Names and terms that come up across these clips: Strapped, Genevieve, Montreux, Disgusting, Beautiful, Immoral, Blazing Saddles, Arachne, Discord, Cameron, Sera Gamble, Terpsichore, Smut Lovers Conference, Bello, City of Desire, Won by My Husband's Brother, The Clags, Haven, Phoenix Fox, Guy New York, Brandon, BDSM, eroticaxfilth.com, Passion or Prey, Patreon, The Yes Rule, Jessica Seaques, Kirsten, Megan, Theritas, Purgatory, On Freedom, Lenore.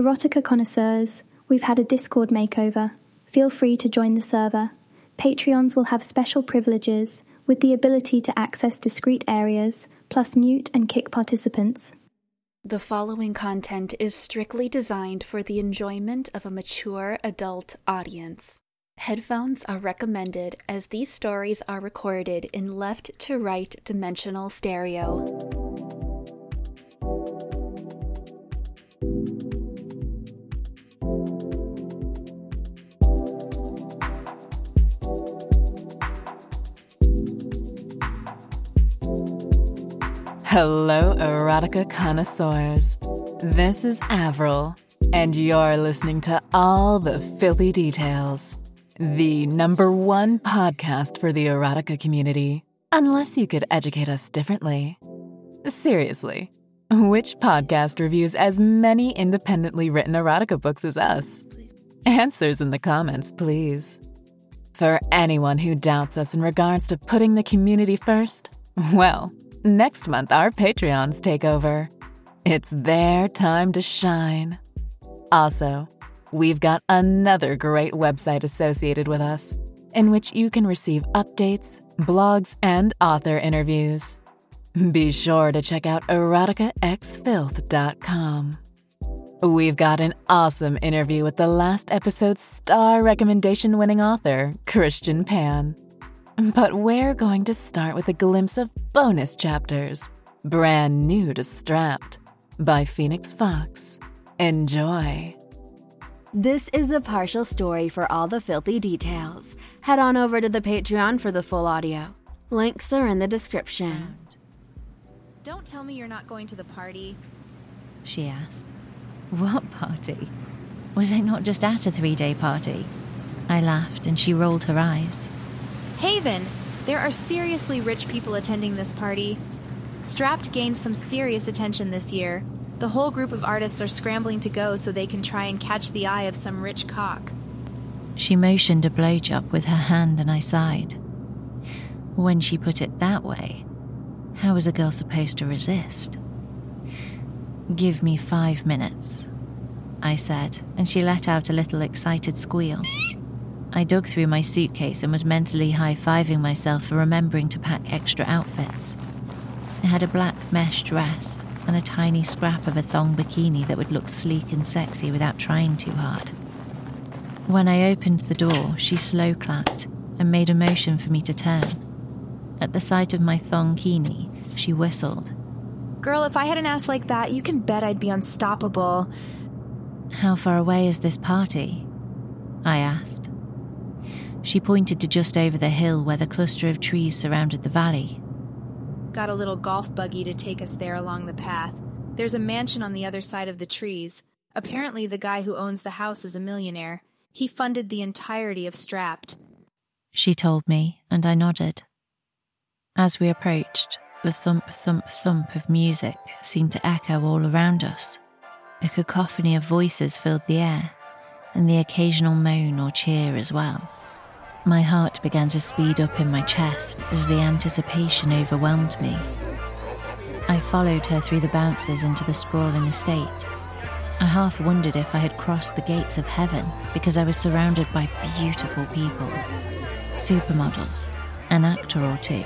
Erotica connoisseurs, we've had a Discord makeover. Feel free to join the server. Patreons will have special privileges with the ability to access discrete areas, plus mute and kick participants. The following content is strictly designed for the enjoyment of a mature adult audience. Headphones are recommended as these stories are recorded in left-to-right dimensional stereo. Hello, erotica connoisseurs. This is Avril, and you're listening to All the Filthy Details, the #1 podcast for the erotica community, unless you could educate us differently. Seriously, which podcast reviews as many independently written erotica books as us? Answers in the comments, please. For anyone who doubts us in regards to putting the community first, well, next month, our Patreons take over. It's their time to shine. Also, we've got another great website associated with us, in which you can receive updates, blogs, and author interviews. Be sure to check out eroticaxfilth.com. We've got an awesome interview with the last episode's star recommendation-winning author, Christian Pan. But we're going to start with a glimpse of bonus chapters, brand new to Strapped, by Phoenix Fox. Enjoy. This is a partial story for All the Filthy Details. Head on over to the Patreon for the full audio. Links are in the description. Don't tell me you're not going to the party, she asked. What party? Was I not just at a 3-day party? I laughed and she rolled her eyes. Haven, there are seriously rich people attending this party. Strapped gained some serious attention this year. The whole group of artists are scrambling to go so they can try and catch the eye of some rich cock. She motioned a blowjob with her hand and I sighed. When she put it that way, how was a girl supposed to resist? Give me 5 minutes, I said, and she let out a little excited squeal. I dug through my suitcase and was mentally high-fiving myself for remembering to pack extra outfits. I had a black mesh dress and a tiny scrap of a thong bikini that would look sleek and sexy without trying too hard. When I opened the door, she slow-clapped and made a motion for me to turn. At the sight of my thongkini, she whistled. Girl, if I had an ass like that, you can bet I'd be unstoppable. How far away is this party? I asked. She pointed to just over the hill where the cluster of trees surrounded the valley. Got a little golf buggy to take us there along the path. There's a mansion on the other side of the trees. Apparently the guy who owns the house is a millionaire. He funded the entirety of Strapped, she told me, and I nodded. As we approached, the thump, thump, thump of music seemed to echo all around us. A cacophony of voices filled the air, and the occasional moan or cheer as well. My heart began to speed up in my chest as the anticipation overwhelmed me. I followed her through the bounces into the sprawling estate. I half wondered if I had crossed the gates of heaven because I was surrounded by beautiful people, supermodels, an actor or two.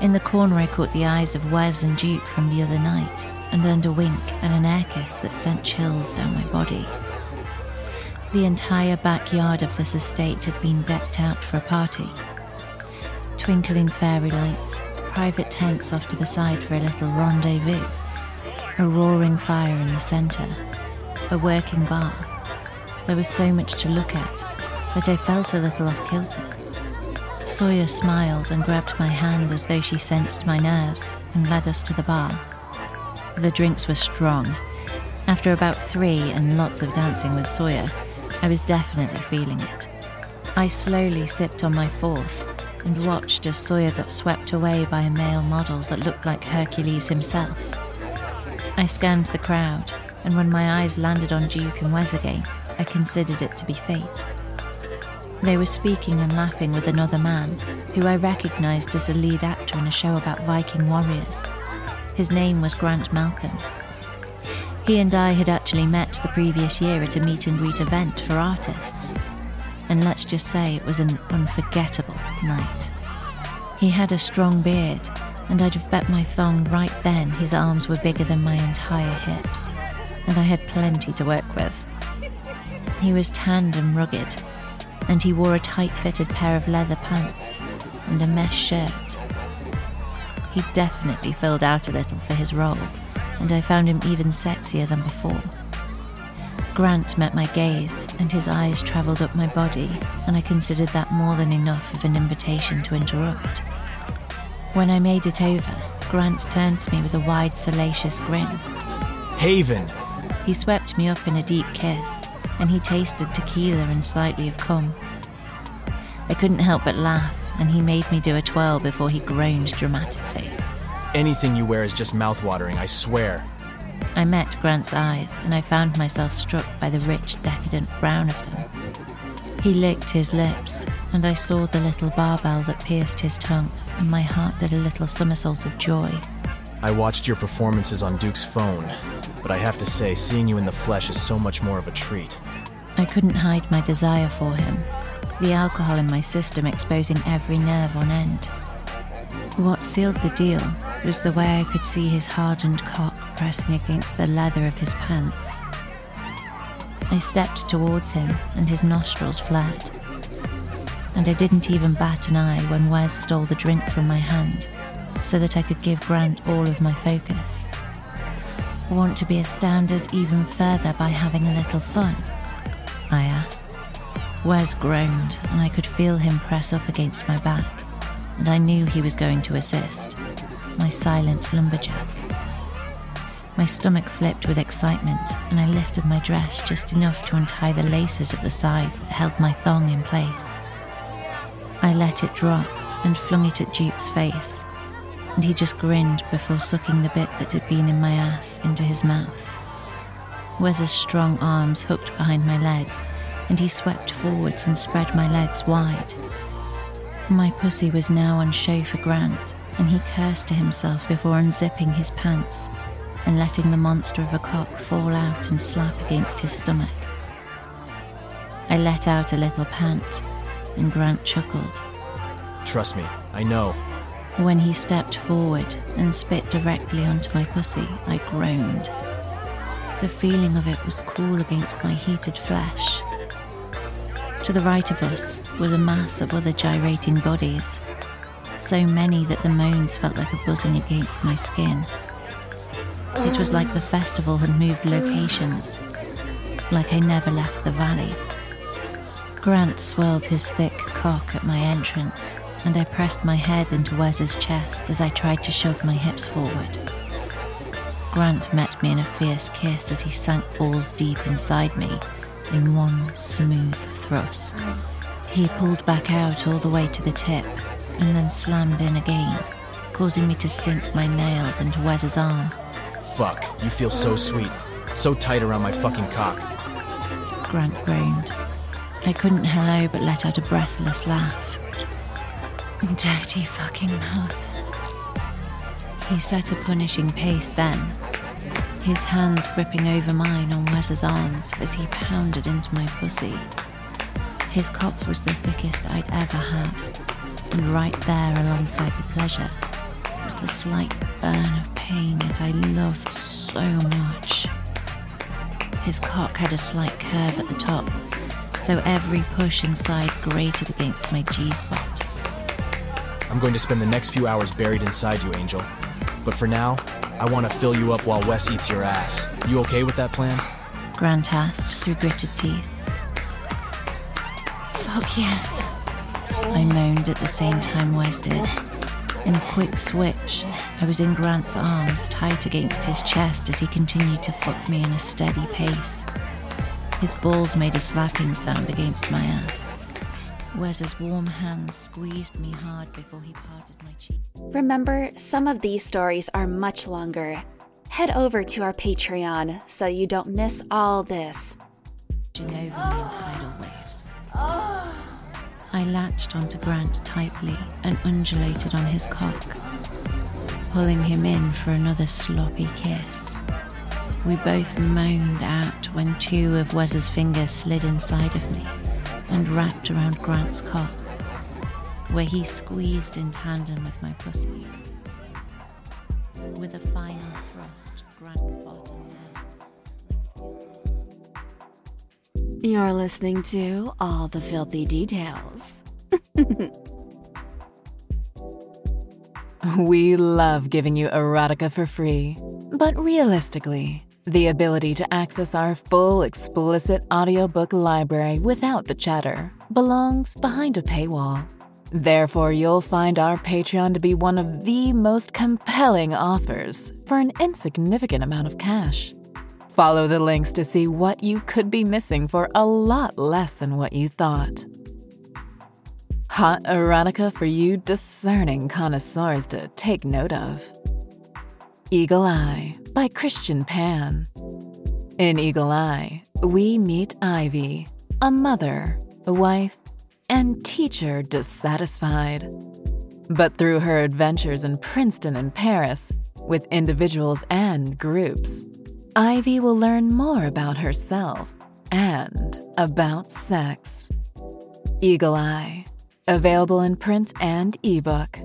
In the corner I caught the eyes of Wes and Duke from the other night and earned a wink and an air kiss that sent chills down my body. The entire backyard of this estate had been decked out for a party. Twinkling fairy lights, private tents off to the side for a little rendezvous, a roaring fire in the centre, a working bar. There was so much to look at that I felt a little off-kilter. Sawyer smiled and grabbed my hand as though she sensed my nerves and led us to the bar. The drinks were strong. After about 3 and lots of dancing with Sawyer, I was definitely feeling it. I slowly sipped on my 4th and watched as Sawyer got swept away by a male model that looked like Hercules himself. I scanned the crowd, and when my eyes landed on Duke and Wes again, I considered it to be fate. They were speaking and laughing with another man, who I recognised as a lead actor in a show about Viking warriors. His name was Grant Malcolm. He and I had actually met the previous year at a meet-and-greet event for artists, and let's just say it was an unforgettable night. He had a strong beard, and I'd have bet my thong right then his arms were bigger than my entire hips, and I had plenty to work with. He was tanned and rugged, and he wore a tight-fitted pair of leather pants and a mesh shirt. He definitely filled out a little for his role, and I found him even sexier than before. Grant met my gaze, and his eyes travelled up my body, and I considered that more than enough of an invitation to interrupt. When I made it over, Grant turned to me with a wide, salacious grin. Haven! He swept me up in a deep kiss, and he tasted tequila and slightly of cum. I couldn't help but laugh, and he made me do a twirl before he groaned dramatically. Anything you wear is just mouth-watering, I swear. I met Grant's eyes, and I found myself struck by the rich, decadent brown of them. He licked his lips, and I saw the little barbell that pierced his tongue, and my heart did a little somersault of joy. I watched your performances on Duke's phone, but I have to say, seeing you in the flesh is so much more of a treat. I couldn't hide my desire for him, the alcohol in my system exposing every nerve on end. What sealed the deal was the way I could see his hardened cock pressing against the leather of his pants. I stepped towards him, and his nostrils flared. And I didn't even bat an eye when Wes stole the drink from my hand, so that I could give Grant all of my focus. I want to be astounded even further by having a little fun? I asked. Wes groaned, and I could feel him press up against my back, and I knew he was going to assist, my silent lumberjack. My stomach flipped with excitement, and I lifted my dress just enough to untie the laces at the side that held my thong in place. I let it drop and flung it at Duke's face, and he just grinned before sucking the bit that had been in my ass into his mouth. Wes's strong arms hooked behind my legs, and he swept forwards and spread my legs wide. My pussy was now on show for Grant, and he cursed to himself before unzipping his pants and letting the monster of a cock fall out and slap against his stomach. I let out a little pant, and Grant chuckled. Trust me, I know. When he stepped forward and spit directly onto my pussy, I groaned. The feeling of it was cool against my heated flesh. To the right of us was a mass of other gyrating bodies, so many that the moans felt like a buzzing against my skin. It was like the festival had moved locations, like I never left the valley. Grant swirled his thick cock at my entrance, and I pressed my head into Wes's chest as I tried to shove my hips forward. Grant met me in a fierce kiss as he sank balls deep inside me, in one smooth thrust. He pulled back out all the way to the tip, and then slammed in again, causing me to sink my nails into Wes's arm. Fuck, you feel so sweet, so tight around my fucking cock. Grant groaned. I couldn't hello but let out a breathless laugh. Dirty fucking mouth. He set a punishing pace then, his hands gripping over mine on Wes's arms as he pounded into my pussy. His cock was the thickest I'd ever have, and right there alongside the pleasure was the slight burn of pain that I loved so much. His cock had a slight curve at the top, so every push inside grated against my G-spot. I'm going to spend the next few hours buried inside you, Angel. But for now, I want to fill you up while Wes eats your ass. You okay with that plan? Grant asked through gritted teeth. Fuck yes, I moaned at the same time Wes did. In a quick switch, I was in Grant's arms, tight against his chest as he continued to fuck me in a steady pace. His balls made a slapping sound against my ass. Wes's warm hands squeezed me hard before he parted my cheek. Remember, some of these stories are much longer. Head over to our Patreon so you don't miss all this. Genova and tidal waves. I latched onto Grant tightly and undulated on his cock, pulling him in for another sloppy kiss. we both moaned at when two of Wes's fingers slid inside of me and wrapped around Grant's cock, where he squeezed in tandem with my pussy. With a final thrust, Grant bottomed out. You're listening to All the Filthy Details. We love giving you erotica for free, but realistically, the ability to access our full explicit audiobook library without the chatter belongs behind a paywall. Therefore, you'll find our Patreon to be one of the most compelling offers for an insignificant amount of cash. Follow the links to see what you could be missing for a lot less than what you thought. Hot erotica for you discerning connoisseurs to take note of. Eagle Eye by Christian Pan. In Eagle Eye, we meet Ivy, a mother, a wife, and teacher dissatisfied. But through her adventures in Princeton and Paris, with individuals and groups, Ivy will learn more about herself and about sex. Eagle Eye, available in print and ebook.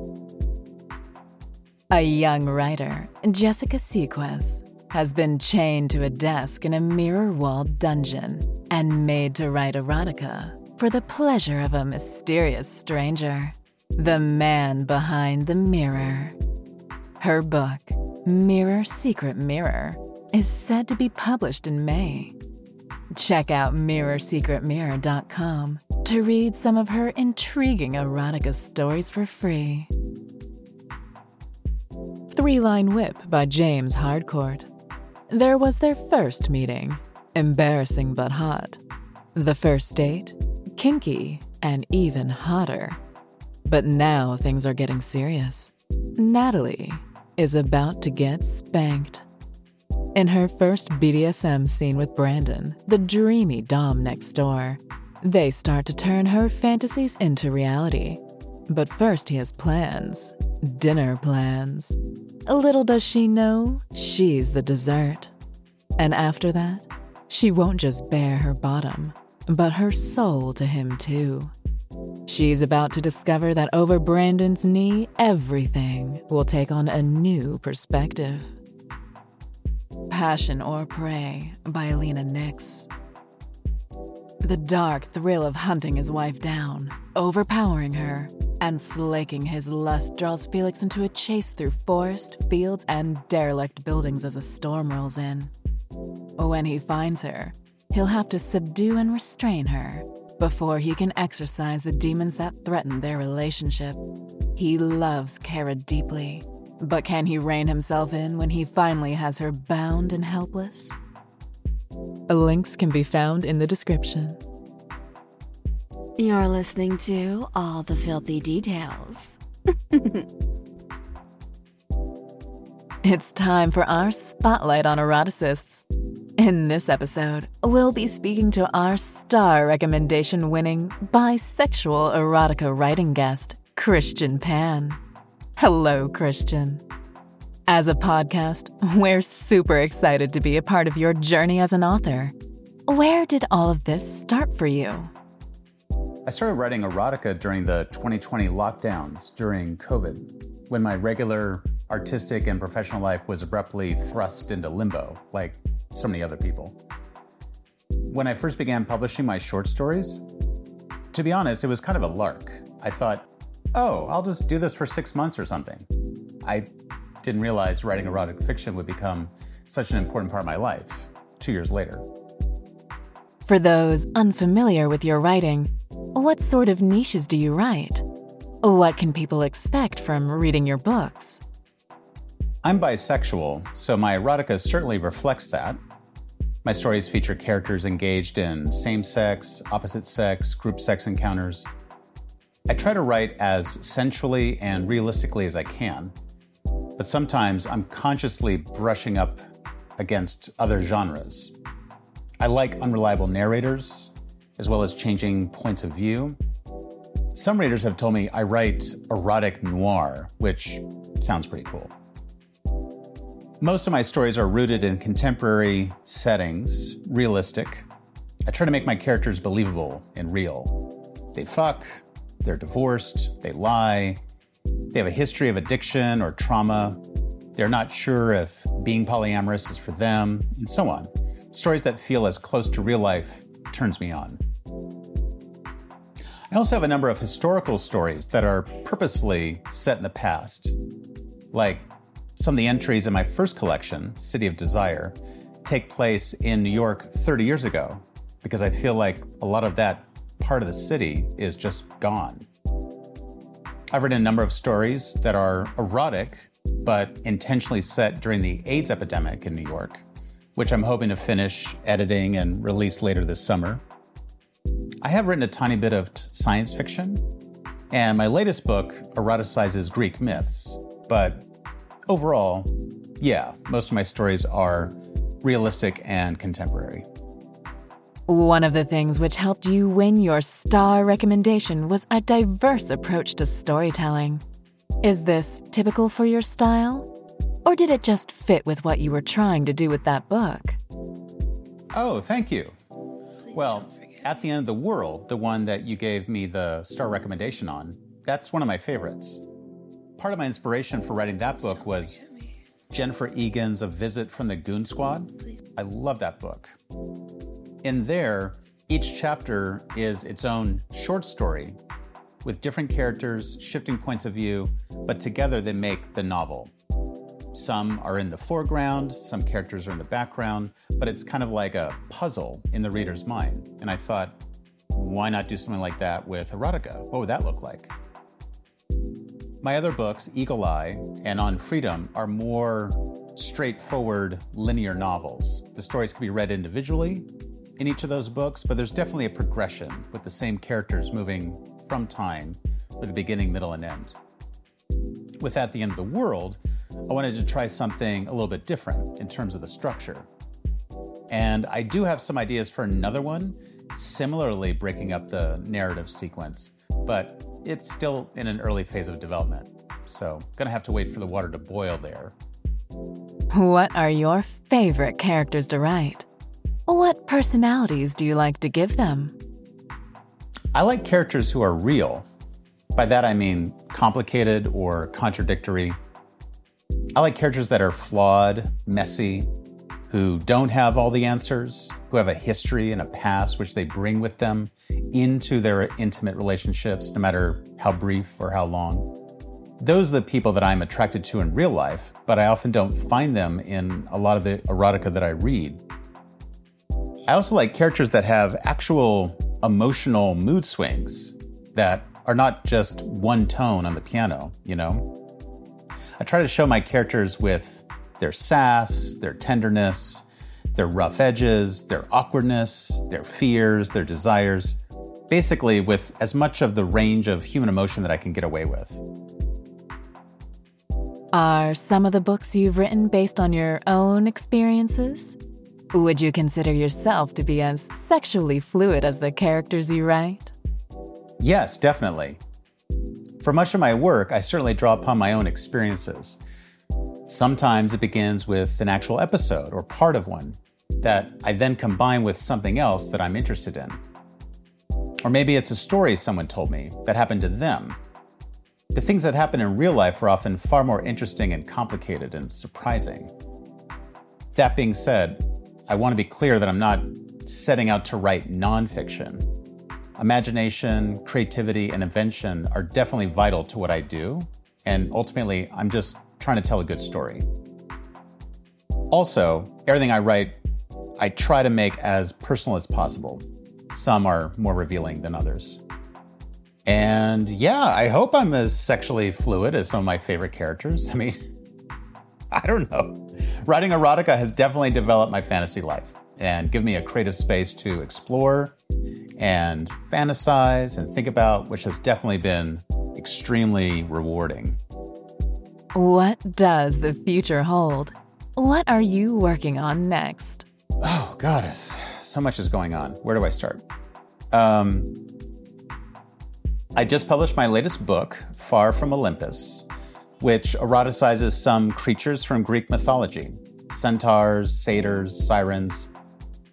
A young writer, Jessica Seaques, has been chained to a desk in a mirror-walled dungeon and made to write erotica for the pleasure of a mysterious stranger, the man behind the mirror. Her book, Mirror, Secret Mirror, is said to be published in May. Check out MirrorSecretMirror.com to read some of her intriguing erotica stories for free. Three-Line Whip by James Hardcourt. There was their first meeting, embarrassing but hot. The first date, kinky and even hotter. But now things are getting serious. Natalie is about to get spanked. In her first BDSM scene with Brandon, the dreamy dom next door, they start to turn her fantasies into reality. But first he has plans, dinner plans. Little does she know, she's the dessert. And after that, she won't just bare her bottom, but her soul to him too. She's about to discover that over Brandon's knee, everything will take on a new perspective. Passion or Prey by Alina Nix. The dark thrill of hunting his wife down, overpowering her, and slaking his lust draws Felix into a chase through forest, fields, and derelict buildings as a storm rolls in. When he finds her, he'll have to subdue and restrain her before he can exorcise the demons that threaten their relationship. He loves Kara deeply, but can he rein himself in when he finally has her bound and helpless? Links can be found in the description. You're listening to All the Filthy Details. It's time for our spotlight on eroticists. In this episode, we'll be speaking to our star recommendation-winning bisexual erotica writing guest, Christian Pan. Hello, Christian. As a podcast, we're super excited to be a part of your journey as an author. Where did all of this start for you? I started writing erotica during the 2020 lockdowns during COVID, when my regular artistic and professional life was abruptly thrust into limbo, like so many other people. When I first began publishing my short stories, to be honest, it was kind of a lark. I thought, oh, I'll just do this for 6 months or something. I didn't realize writing erotic fiction would become such an important part of my life 2 years later. For those unfamiliar with your writing, what sort of niches do you write? What can people expect from reading your books? I'm bisexual, so my erotica certainly reflects that. My stories feature characters engaged in same-sex, opposite-sex, group sex encounters. I try to write as sensually and realistically as I can, but sometimes I'm consciously brushing up against other genres. I like unreliable narrators, as well as changing points of view. Some readers have told me I write erotic noir, which sounds pretty cool. Most of my stories are rooted in contemporary settings, realistic. I try to make my characters believable and real. They fuck, they're divorced, they lie, they have a history of addiction or trauma, they're not sure if being polyamorous is for them, and so on. Stories that feel as close to real life turns me on. I also have a number of historical stories that are purposefully set in the past, like some of the entries in my first collection, City of Desire, take place in New York 30 years ago, because I feel like a lot of that part of the city is just gone. I've written a number of stories that are erotic, but intentionally set during the AIDS epidemic in New York, which I'm hoping to finish editing and release later this summer. I have written a tiny bit of science fiction, and my latest book eroticizes Greek myths. But overall, yeah, most of my stories are realistic and contemporary. One of the things which helped you win your star recommendation was a diverse approach to storytelling. Is this typical for your style? Or did it just fit with what you were trying to do with that book? Oh, thank you. Well, At the End of the World, the one that you gave me the star recommendation on, that's one of my favorites. Part of my inspiration for writing that book was Jennifer Egan's A Visit from the Goon Squad. I love that book. In there, each chapter is its own short story with different characters, shifting points of view, but together they make the novel. Some are in the foreground, some characters are in the background, but it's kind of like a puzzle in the reader's mind. And I thought, why not do something like that with erotica? What would that look like? My other books, Eagle Eye and On Freedom, are more straightforward linear novels. The stories can be read individually in each of those books, but there's definitely a progression with the same characters moving from time with a beginning, middle, and end. With At the End of the World, I wanted to try something a little bit different in terms of the structure. And I do have some ideas for another one, similarly breaking up the narrative sequence, but it's still in an early phase of development. So gonna have to wait for the water to boil there. What are your favorite characters to write? What personalities do you like to give them? I like characters who are real. By that I mean complicated or contradictory. I like characters that are flawed, messy, who don't have all the answers, who have a history and a past which they bring with them into their intimate relationships, no matter how brief or how long. Those are the people that I'm attracted to in real life, but I often don't find them in a lot of the erotica that I read. I also like characters that have actual emotional mood swings that are not just one tone on the piano, you know? I try to show my characters with their sass, their tenderness, their rough edges, their awkwardness, their fears, their desires, basically with as much of the range of human emotion that I can get away with. Are some of the books you've written based on your own experiences? Would you consider yourself to be as sexually fluid as the characters you write? Yes, definitely. For much of my work, I certainly draw upon my own experiences. Sometimes it begins with an actual episode or part of one that I then combine with something else that I'm interested in. Or maybe it's a story someone told me that happened to them. The things that happen in real life are often far more interesting and complicated and surprising. That being said, I want to be clear that I'm not setting out to write nonfiction. Imagination, creativity, and invention are definitely vital to what I do, and ultimately, I'm just trying to tell a good story. Also, everything I write, I try to make as personal as possible. Some are more revealing than others. And yeah, I hope I'm as sexually fluid as some of my favorite characters. I mean, I don't know. Writing erotica has definitely developed my fantasy life and given me a creative space to explore and fantasize and think about, which has definitely been extremely rewarding. What does the future hold? What are you working on next? Oh, goddess, so much is going on. Where do I start? I just published my latest book, Far From Olympus, which eroticizes some creatures from Greek mythology. Centaurs, satyrs, sirens.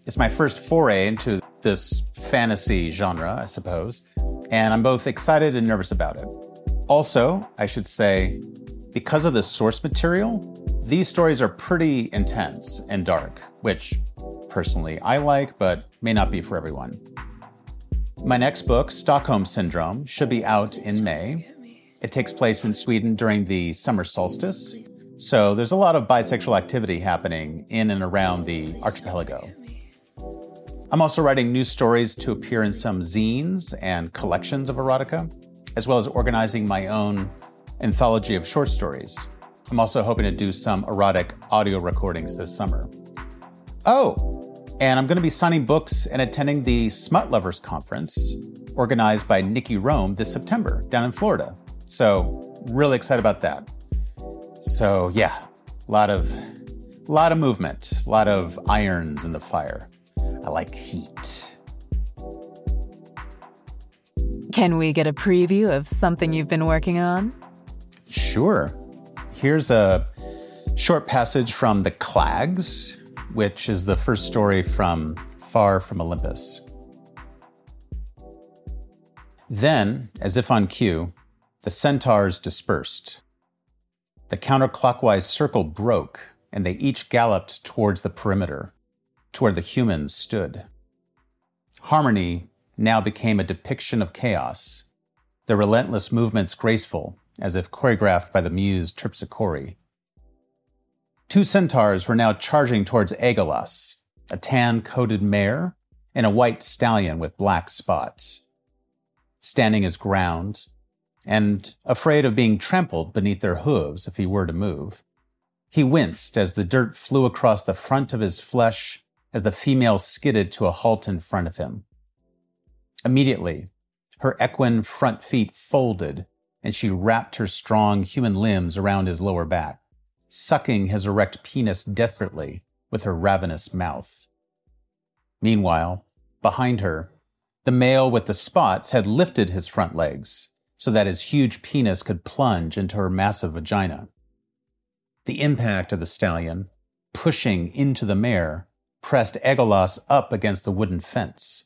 It's my first foray into this fantasy genre, I suppose, and I'm both excited and nervous about it. Also, I should say, because of the source material, these stories are pretty intense and dark, which personally I like, but may not be for everyone. My next book, Stockholm Syndrome, should be out in May. It takes place in Sweden during the summer solstice, so there's a lot of bisexual activity happening in and around the archipelago. I'm also writing new stories to appear in some zines and collections of erotica, as well as organizing my own anthology of short stories. I'm also hoping to do some erotic audio recordings this summer. Oh, and I'm going to be signing books and attending the Smut Lovers Conference, organized by Nikki Rome this September down in Florida. So really excited about that. So yeah, a lot of movement, a lot of irons in the fire. I like heat. Can we get a preview of something you've been working on? Sure. Here's a short passage from The Clags, which is the first story from Far From Olympus. Then, as if on cue, the centaurs dispersed. The counterclockwise circle broke, and they each galloped towards the perimeter, to where the humans stood. Harmony now became a depiction of chaos, their relentless movements graceful, as if choreographed by the muse Terpsichore. Two centaurs were now charging towards Aegolas, a tan-coated mare and a white stallion with black spots. Standing his ground, and afraid of being trampled beneath their hooves if he were to move, he winced as the dirt flew across the front of his flesh as the female skidded to a halt in front of him. Immediately, her equine front feet folded, and she wrapped her strong human limbs around his lower back, sucking his erect penis desperately with her ravenous mouth. Meanwhile, behind her, the male with the spots had lifted his front legs so that his huge penis could plunge into her massive vagina. The impact of the stallion, pushing into the mare, pressed Aegolas up against the wooden fence.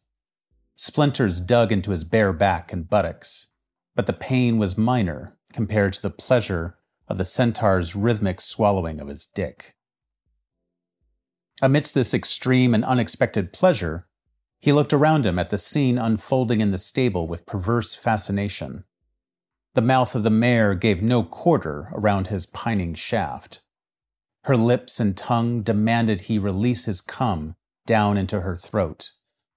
Splinters dug into his bare back and buttocks, but the pain was minor compared to the pleasure of the centaur's rhythmic swallowing of his dick. Amidst this extreme and unexpected pleasure, he looked around him at the scene unfolding in the stable with perverse fascination. The mouth of the mare gave no quarter around his pining shaft. Her lips and tongue demanded he release his cum down into her throat,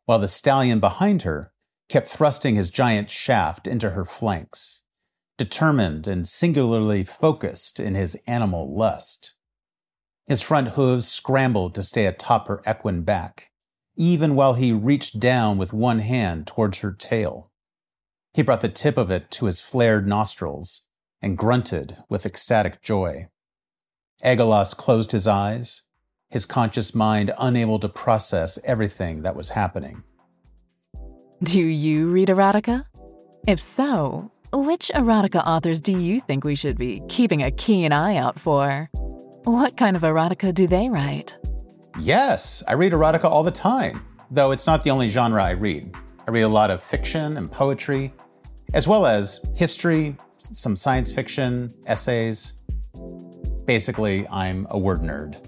while the stallion behind her kept thrusting his giant shaft into her flanks, determined and singularly focused in his animal lust. His front hooves scrambled to stay atop her equine back, even while he reached down with one hand towards her tail. He brought the tip of it to his flared nostrils and grunted with ecstatic joy. Aegolas closed his eyes, his conscious mind unable to process everything that was happening. Do you read erotica? If so, which erotica authors do you think we should be keeping a keen eye out for? What kind of erotica do they write? Yes, I read erotica all the time, though it's not the only genre I read. I read a lot of fiction and poetry, as well as history, some science fiction, essays. Basically, I'm a word nerd.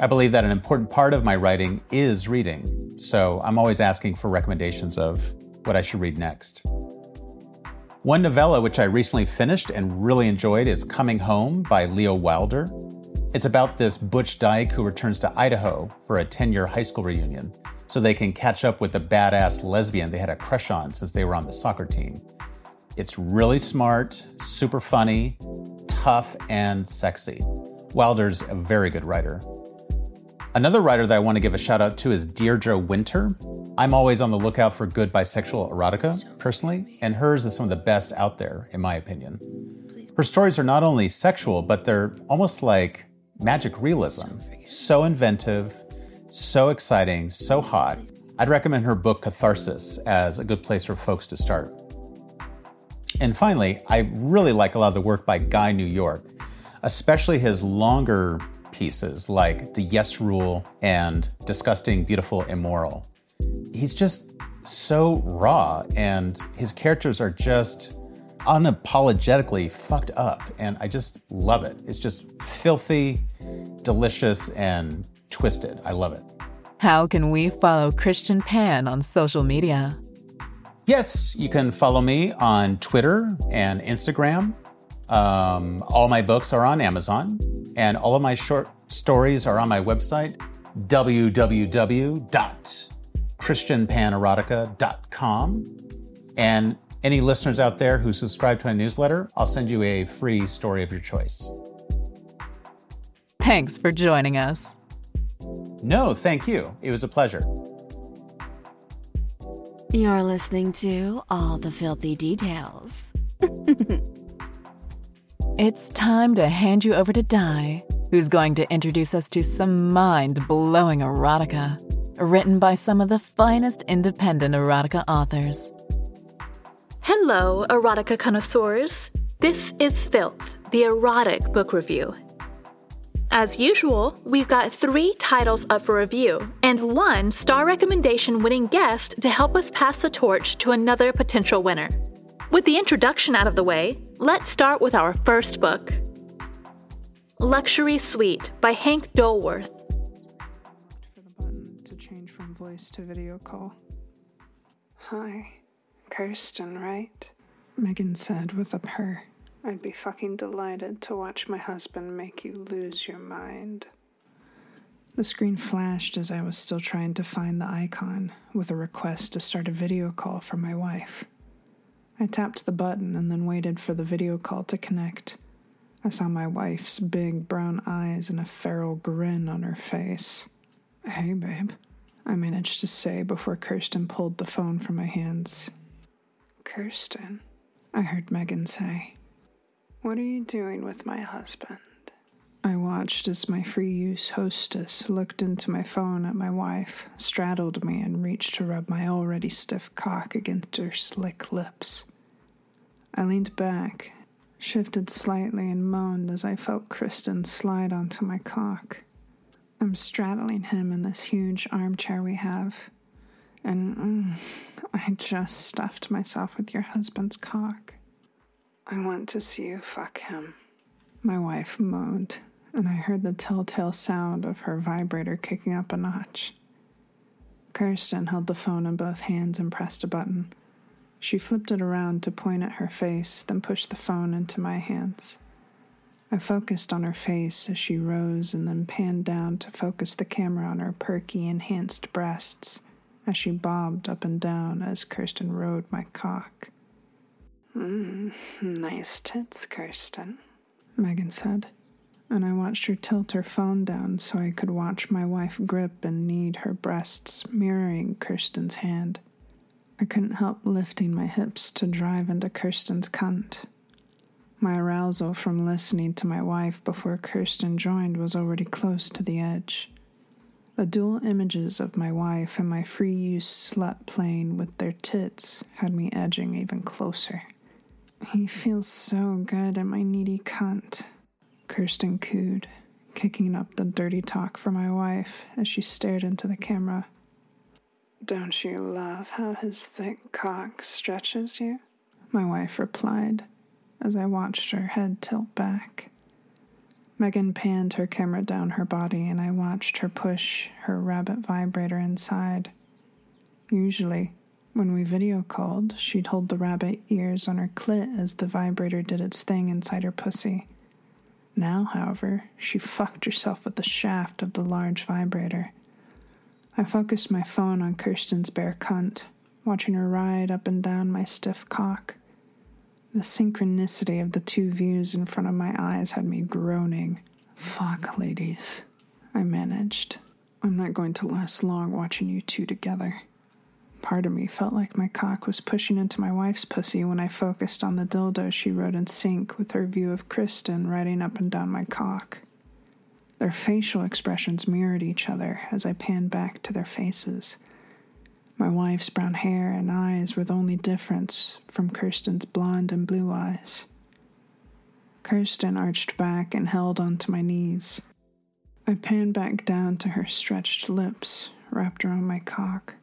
I believe that an important part of my writing is reading, so I'm always asking for recommendations of what I should read next. One novella which I recently finished and really enjoyed is Coming Home by Leo Wilder. It's about this butch dyke who returns to Idaho for a 10-year high school reunion so they can catch up with the badass lesbian they had a crush on since they were on the soccer team. It's really smart, super funny, tough, and sexy. Wilder's a very good writer. Another writer that I want to give a shout out to is Deirdre Winter. I'm always on the lookout for good bisexual erotica, personally, and hers is some of the best out there, in my opinion. Her stories are not only sexual, but they're almost like magic realism. So inventive, so exciting, so hot. I'd recommend her book Catharsis as a good place for folks to start. And finally, I really like a lot of the work by Guy New York, especially his longer pieces like The Yes Rule and Disgusting, Beautiful, Immoral. He's just so raw, and his characters are just unapologetically fucked up, and I just love it. It's just filthy, delicious, and twisted. I love it. How can we follow Christian Pan on social media? Yes, you can follow me on Twitter and Instagram. All my books are on Amazon, and all of my short stories are on my website, www.christianpanerotica.com. And any listeners out there who subscribe to my newsletter, I'll send you a free story of your choice. Thanks for joining us. No, thank you. It was a pleasure. You're listening to All the Filthy Details. It's time to hand you over to Di, who's going to introduce us to some mind-blowing erotica, written by some of the finest independent erotica authors. Hello, erotica connoisseurs. This is Filth, the erotic book review. As usual, we've got 3 titles up for review and 1 star recommendation winning guest to help us pass the torch to another potential winner. With the introduction out of the way, let's start with our first book, Luxury Suite by Hank Dolworth. For the button to change from voice to video call. Hi, Kirsten, right? Megan said with a purr. I'd be fucking delighted to watch my husband make you lose your mind. The screen flashed as I was still trying to find the icon with a request to start a video call for my wife. I tapped the button and then waited for the video call to connect. I saw my wife's big brown eyes and a feral grin on her face. "Hey, babe," I managed to say before Kirsten pulled the phone from my hands. "Kirsten," I heard Megan say. "What are you doing with my husband?" I watched as my free-use hostess looked into my phone at my wife, straddled me, and reached to rub my already stiff cock against her slick lips. I leaned back, shifted slightly, and moaned as I felt Kristen slide onto my cock. I'm straddling him in this huge armchair we have, and I just stuffed myself with your husband's cock. "I want to see you fuck him," my wife moaned, and I heard the telltale sound of her vibrator kicking up a notch. Kirsten held the phone in both hands and pressed a button. She flipped it around to point at her face, then pushed the phone into my hands. I focused on her face as she rose and then panned down to focus the camera on her perky, enhanced breasts as she bobbed up and down as Kirsten rode my cock. "Nice tits, Kirsten," Megan said, and I watched her tilt her phone down so I could watch my wife grip and knead her breasts, mirroring Kirsten's hand. I couldn't help lifting my hips to drive into Kirsten's cunt. My arousal from listening to my wife before Kirsten joined was already close to the edge. The dual images of my wife and my free-use slut playing with their tits had me edging even closer. "He feels so good at my needy cunt," Kirsten cooed, kicking up the dirty talk for my wife as she stared into the camera. "Don't you love how his thick cock stretches you?" my wife replied as I watched her head tilt back. Megan panned her camera down her body, and I watched her push her rabbit vibrator inside. Usually, when we video called, she'd hold the rabbit ears on her clit as the vibrator did its thing inside her pussy. Now, however, she fucked herself with the shaft of the large vibrator. I focused my phone on Kirsten's bare cunt, watching her ride up and down my stiff cock. The synchronicity of the 2 views in front of my eyes had me groaning. "Fuck, ladies," I managed. "I'm not going to last long watching you 2 together." Part of me felt like my cock was pushing into my wife's pussy when I focused on the dildo she rode in sync with her view of Kristen riding up and down my cock. Their facial expressions mirrored each other as I panned back to their faces. My wife's brown hair and eyes were the only difference from Kirsten's blonde and blue eyes. Kirsten arched back and held onto my knees. I panned back down to her stretched lips, wrapped around my cock.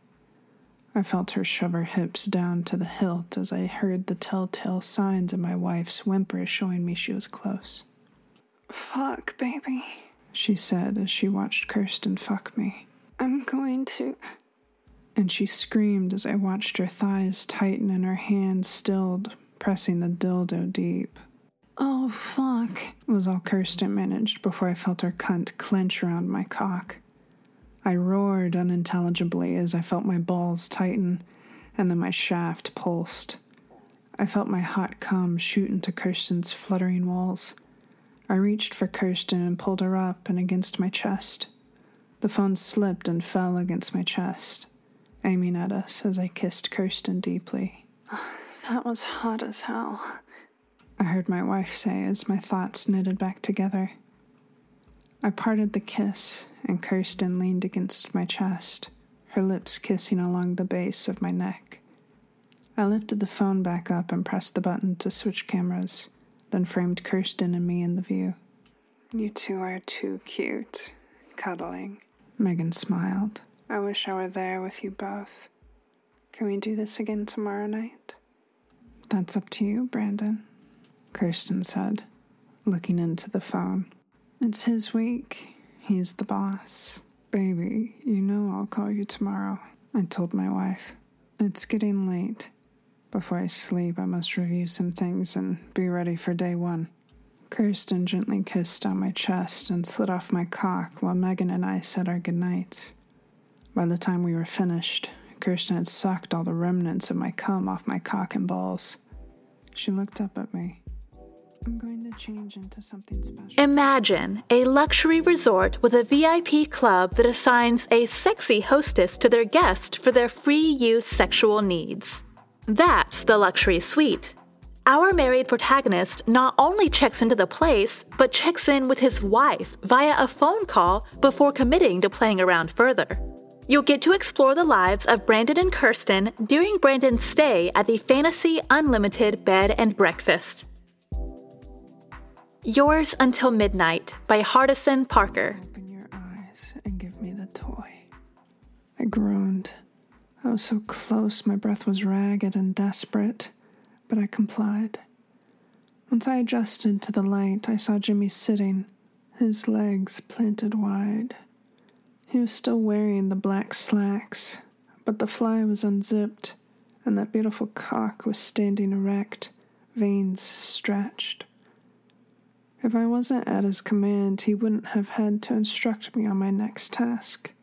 I felt her shove her hips down to the hilt as I heard the telltale signs of my wife's whimper showing me she was close. "Fuck, baby," she said as she watched Kirsten fuck me. "I'm going to..." And she screamed as I watched her thighs tighten and her hand stilled, pressing the dildo deep. "Oh, fuck," was all Kirsten managed before I felt her cunt clench around my cock. I roared unintelligibly as I felt my balls tighten, and then my shaft pulsed. I felt my hot cum shoot into Kirsten's fluttering walls. I reached for Kirsten and pulled her up and against my chest. The phone slipped and fell against my chest, aiming at us as I kissed Kirsten deeply. "That was hot as hell," I heard my wife say as my thoughts knitted back together. I parted the kiss, and Kirsten leaned against my chest, her lips kissing along the base of my neck. I lifted the phone back up and pressed the button to switch cameras, then framed Kirsten and me in the view. "You two are too cute, cuddling," Megan smiled. "I wish I were there with you both. Can we do this again tomorrow night?" "That's up to you, Brandon," Kirsten said, looking into the phone. "It's his week. He's the boss." "Baby, you know I'll call you tomorrow," I told my wife. "It's getting late. Before I sleep, I must review some things and be ready for day one." Kirsten gently kissed on my chest and slid off my cock while Megan and I said our goodnights. By the time we were finished, Kirsten had sucked all the remnants of my cum off my cock and balls. She looked up at me. "I'm going to change into something special." Imagine a luxury resort with a VIP club that assigns a sexy hostess to their guest for their free use sexual needs. That's the Luxury Suite. Our married protagonist not only checks into the place, but checks in with his wife via a phone call before committing to playing around further. You'll get to explore the lives of Brandon and Kirsten during Brandon's stay at the Fantasy Unlimited Bed and Breakfast. Yours Until Midnight by Hardison Parker. "Open your eyes and give me the toy." I groaned. I was so close, my breath was ragged and desperate, but I complied. Once I adjusted to the light, I saw Jimmy sitting, his legs planted wide. He was still wearing the black slacks, but the fly was unzipped, and that beautiful cock was standing erect, veins stretched. If I wasn't at his command, he wouldn't have had to instruct me on my next task,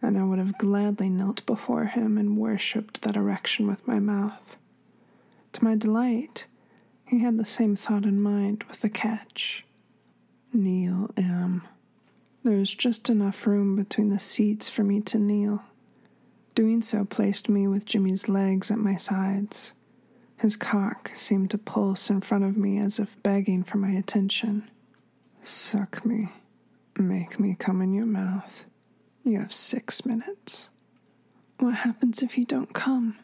and I would have gladly knelt before him and worshipped that erection with my mouth. To my delight, he had the same thought in mind, with a catch. "Kneel, Am." There was just enough room between the seats for me to kneel. Doing so placed me with Jimmy's legs at my sides. His cock seemed to pulse in front of me as if begging for my attention. "Suck me. Make me come in your mouth. You have 6 minutes." "What happens if you don't come?"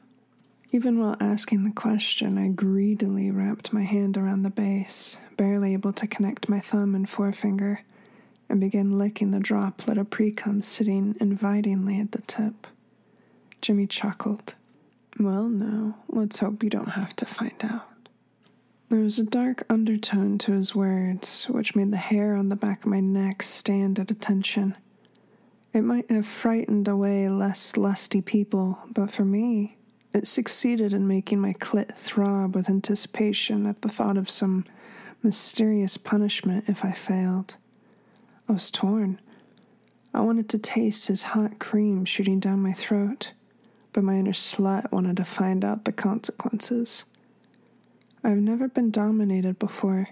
Even while asking the question, I greedily wrapped my hand around the base, barely able to connect my thumb and forefinger, and began licking the droplet of pre-cum sitting invitingly at the tip. Jimmy chuckled. "Well, no, let's hope you don't have to find out." There was a dark undertone to his words, which made the hair on the back of my neck stand at attention. It might have frightened away less lusty people, but for me, it succeeded in making my clit throb with anticipation at the thought of some mysterious punishment if I failed. I was torn. I wanted to taste his hot cream shooting down my throat, but my inner slut wanted to find out the consequences. I've never been dominated before.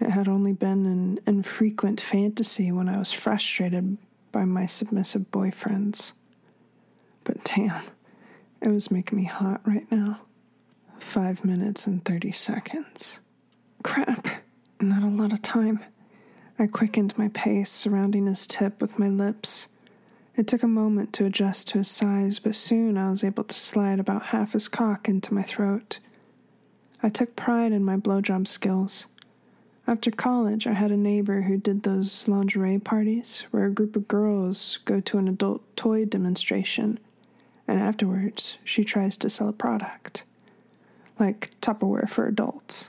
It had only been an infrequent fantasy when I was frustrated by my submissive boyfriends. But damn, it was making me hot right now. 5 minutes and 30 seconds. Crap, not a lot of time. I quickened my pace, surrounding his tip with my lips. It took a moment to adjust to his size, but soon I was able to slide about half his cock into my throat. I took pride in my blowjob skills. After college, I had a neighbor who did those lingerie parties where a group of girls go to an adult toy demonstration, and afterwards she tries to sell a product, like Tupperware for adults.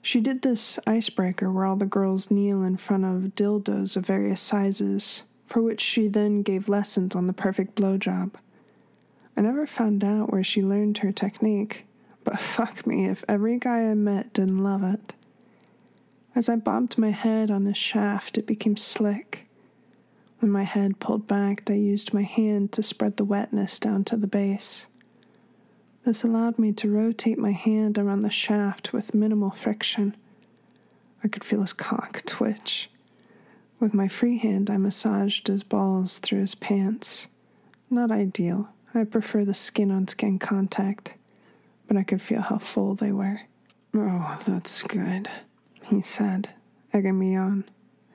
She did this icebreaker where all the girls kneel in front of dildos of various sizes, for which she then gave lessons on the perfect blowjob. I never found out where she learned her technique, but fuck me if every guy I met didn't love it. As I bobbed my head on his shaft, it became slick. When my head pulled back, I used my hand to spread the wetness down to the base. This allowed me to rotate my hand around the shaft with minimal friction. I could feel his cock twitch. With my free hand, I massaged his balls through his pants. Not ideal. I prefer the skin-on-skin contact, but I could feel how full they were. "Oh, that's good," he said, egging me on.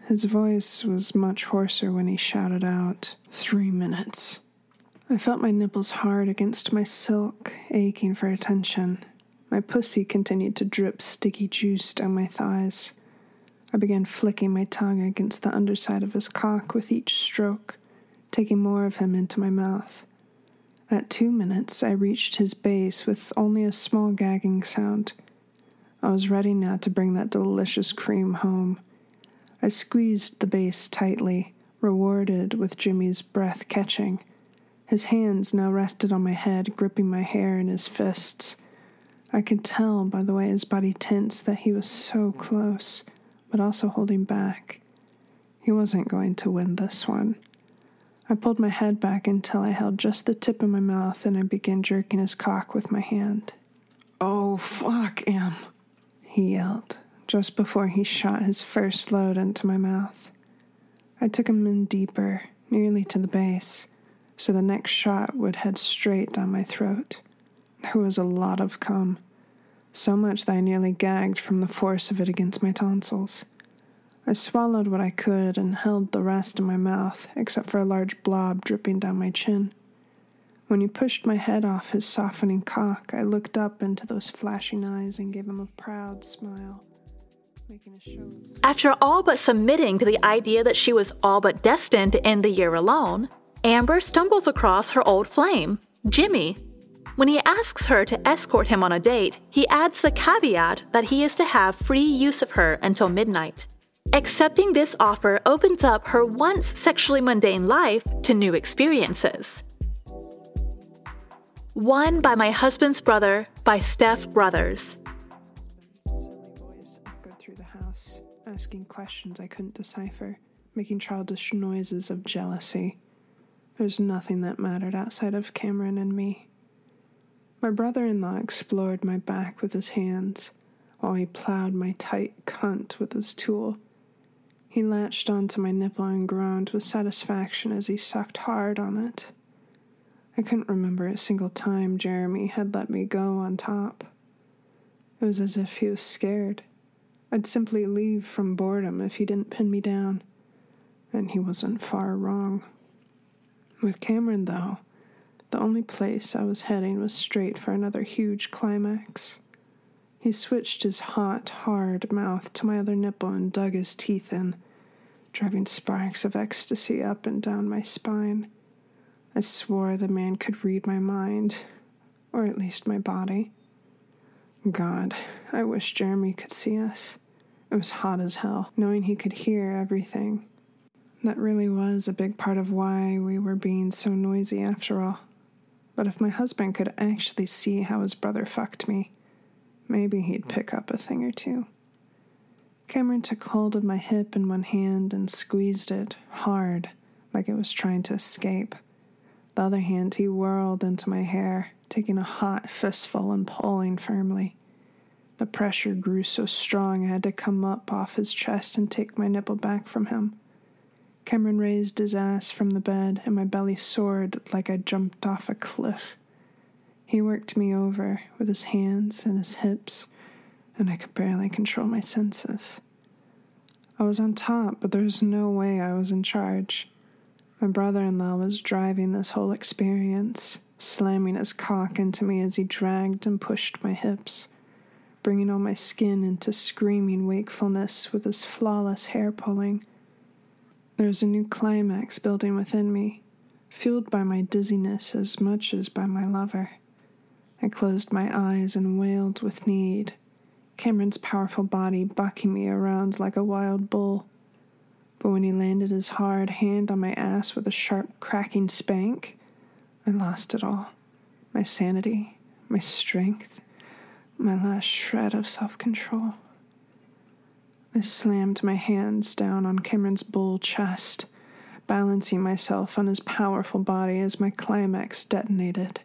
His voice was much hoarser when he shouted out, "3 minutes." I felt my nipples hard against my silk, aching for attention. My pussy continued to drip sticky juice down my thighs. I began flicking my tongue against the underside of his cock with each stroke, taking more of him into my mouth. At 2 minutes, I reached his base with only a small gagging sound. I was ready now to bring that delicious cream home. I squeezed the base tightly, rewarded with Jimmy's breath catching. His hands now rested on my head, gripping my hair in his fists. I could tell by the way his body tensed that he was so close, but also holding back. He wasn't going to win this one. I pulled my head back until I held just the tip in my mouth, and I began jerking his cock with my hand. "Oh, fuck him," he yelled, just before he shot his first load into my mouth. I took him in deeper, nearly to the base, so the next shot would head straight down my throat. There was a lot of cum, so much that I nearly gagged from the force of it against my tonsils. I swallowed what I could and held the rest in my mouth, except for a large blob dripping down my chin. When he pushed my head off his softening cock, I looked up into those flashing eyes and gave him a proud smile, making a show. After all but submitting to the idea that she was all but destined to end the year alone, Amber stumbles across her old flame, Jimmy. When he asks her to escort him on a date, he adds the caveat that he is to have free use of her until midnight. Accepting this offer opens up her once sexually mundane life to new experiences. Won by My Husband's Brother by Steph Brothers. I'd go through the house, asking questions I couldn't decipher, making childish noises of jealousy. There was nothing that mattered outside of Cameron and me. My brother-in-law explored my back with his hands, while he plowed my tight cunt with his tool. He latched onto my nipple and groaned with satisfaction as he sucked hard on it. I couldn't remember a single time Jeremy had let me go on top. It was as if he was scared. I'd simply leave from boredom if he didn't pin me down. And he wasn't far wrong. With Cameron, though, the only place I was heading was straight for another huge climax. He switched his hot, hard mouth to my other nipple and dug his teeth in, driving sparks of ecstasy up and down my spine. I swore the man could read my mind, or at least my body. God, I wish Jeremy could see us. It was hot as hell, knowing he could hear everything. That really was a big part of why we were being so noisy after all. But if my husband could actually see how his brother fucked me, maybe he'd pick up a thing or two. Cameron took hold of my hip in one hand and squeezed it hard, like it was trying to escape. The other hand he whirled into my hair, taking a hot fistful and pulling firmly. The pressure grew so strong I had to come up off his chest and take my nipple back from him. Cameron raised his ass from the bed, and my belly soared like I jumped off a cliff. He worked me over with his hands and his hips, and I could barely control my senses. I was on top, but there was no way I was in charge. My brother-in-law was driving this whole experience, slamming his cock into me as he dragged and pushed my hips, bringing all my skin into screaming wakefulness with his flawless hair pulling. There was a new climax building within me, fueled by my dizziness as much as by my lover. I closed my eyes and wailed with need, Cameron's powerful body bucking me around like a wild bull. But when he landed his hard hand on my ass with a sharp, cracking spank, I lost it all. My sanity, my strength, my last shred of self-control. I slammed my hands down on Cameron's bull chest, balancing myself on his powerful body as my climax detonated.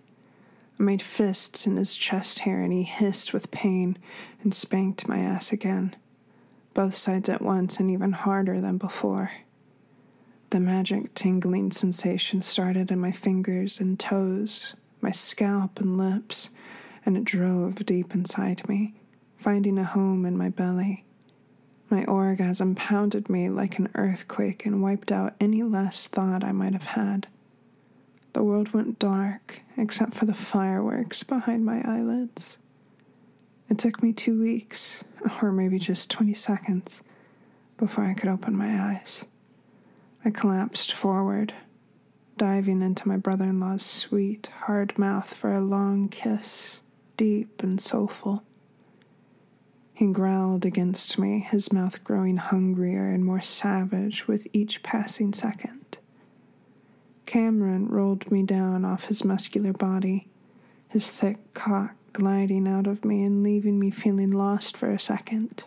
I made fists in his chest hair, and he hissed with pain and spanked my ass again, both sides at once and even harder than before. The magic tingling sensation started in my fingers and toes, my scalp and lips, and it drove deep inside me, finding a home in my belly. My orgasm pounded me like an earthquake and wiped out any last thought I might have had. The world went dark, except for the fireworks behind my eyelids. It took me 2 weeks, or maybe just 20 seconds, before I could open my eyes. I collapsed forward, diving into my brother-in-law's sweet, hard mouth for a long kiss, deep and soulful. He growled against me, his mouth growing hungrier and more savage with each passing second. Cameron rolled me down off his muscular body, his thick cock gliding out of me and leaving me feeling lost for a second.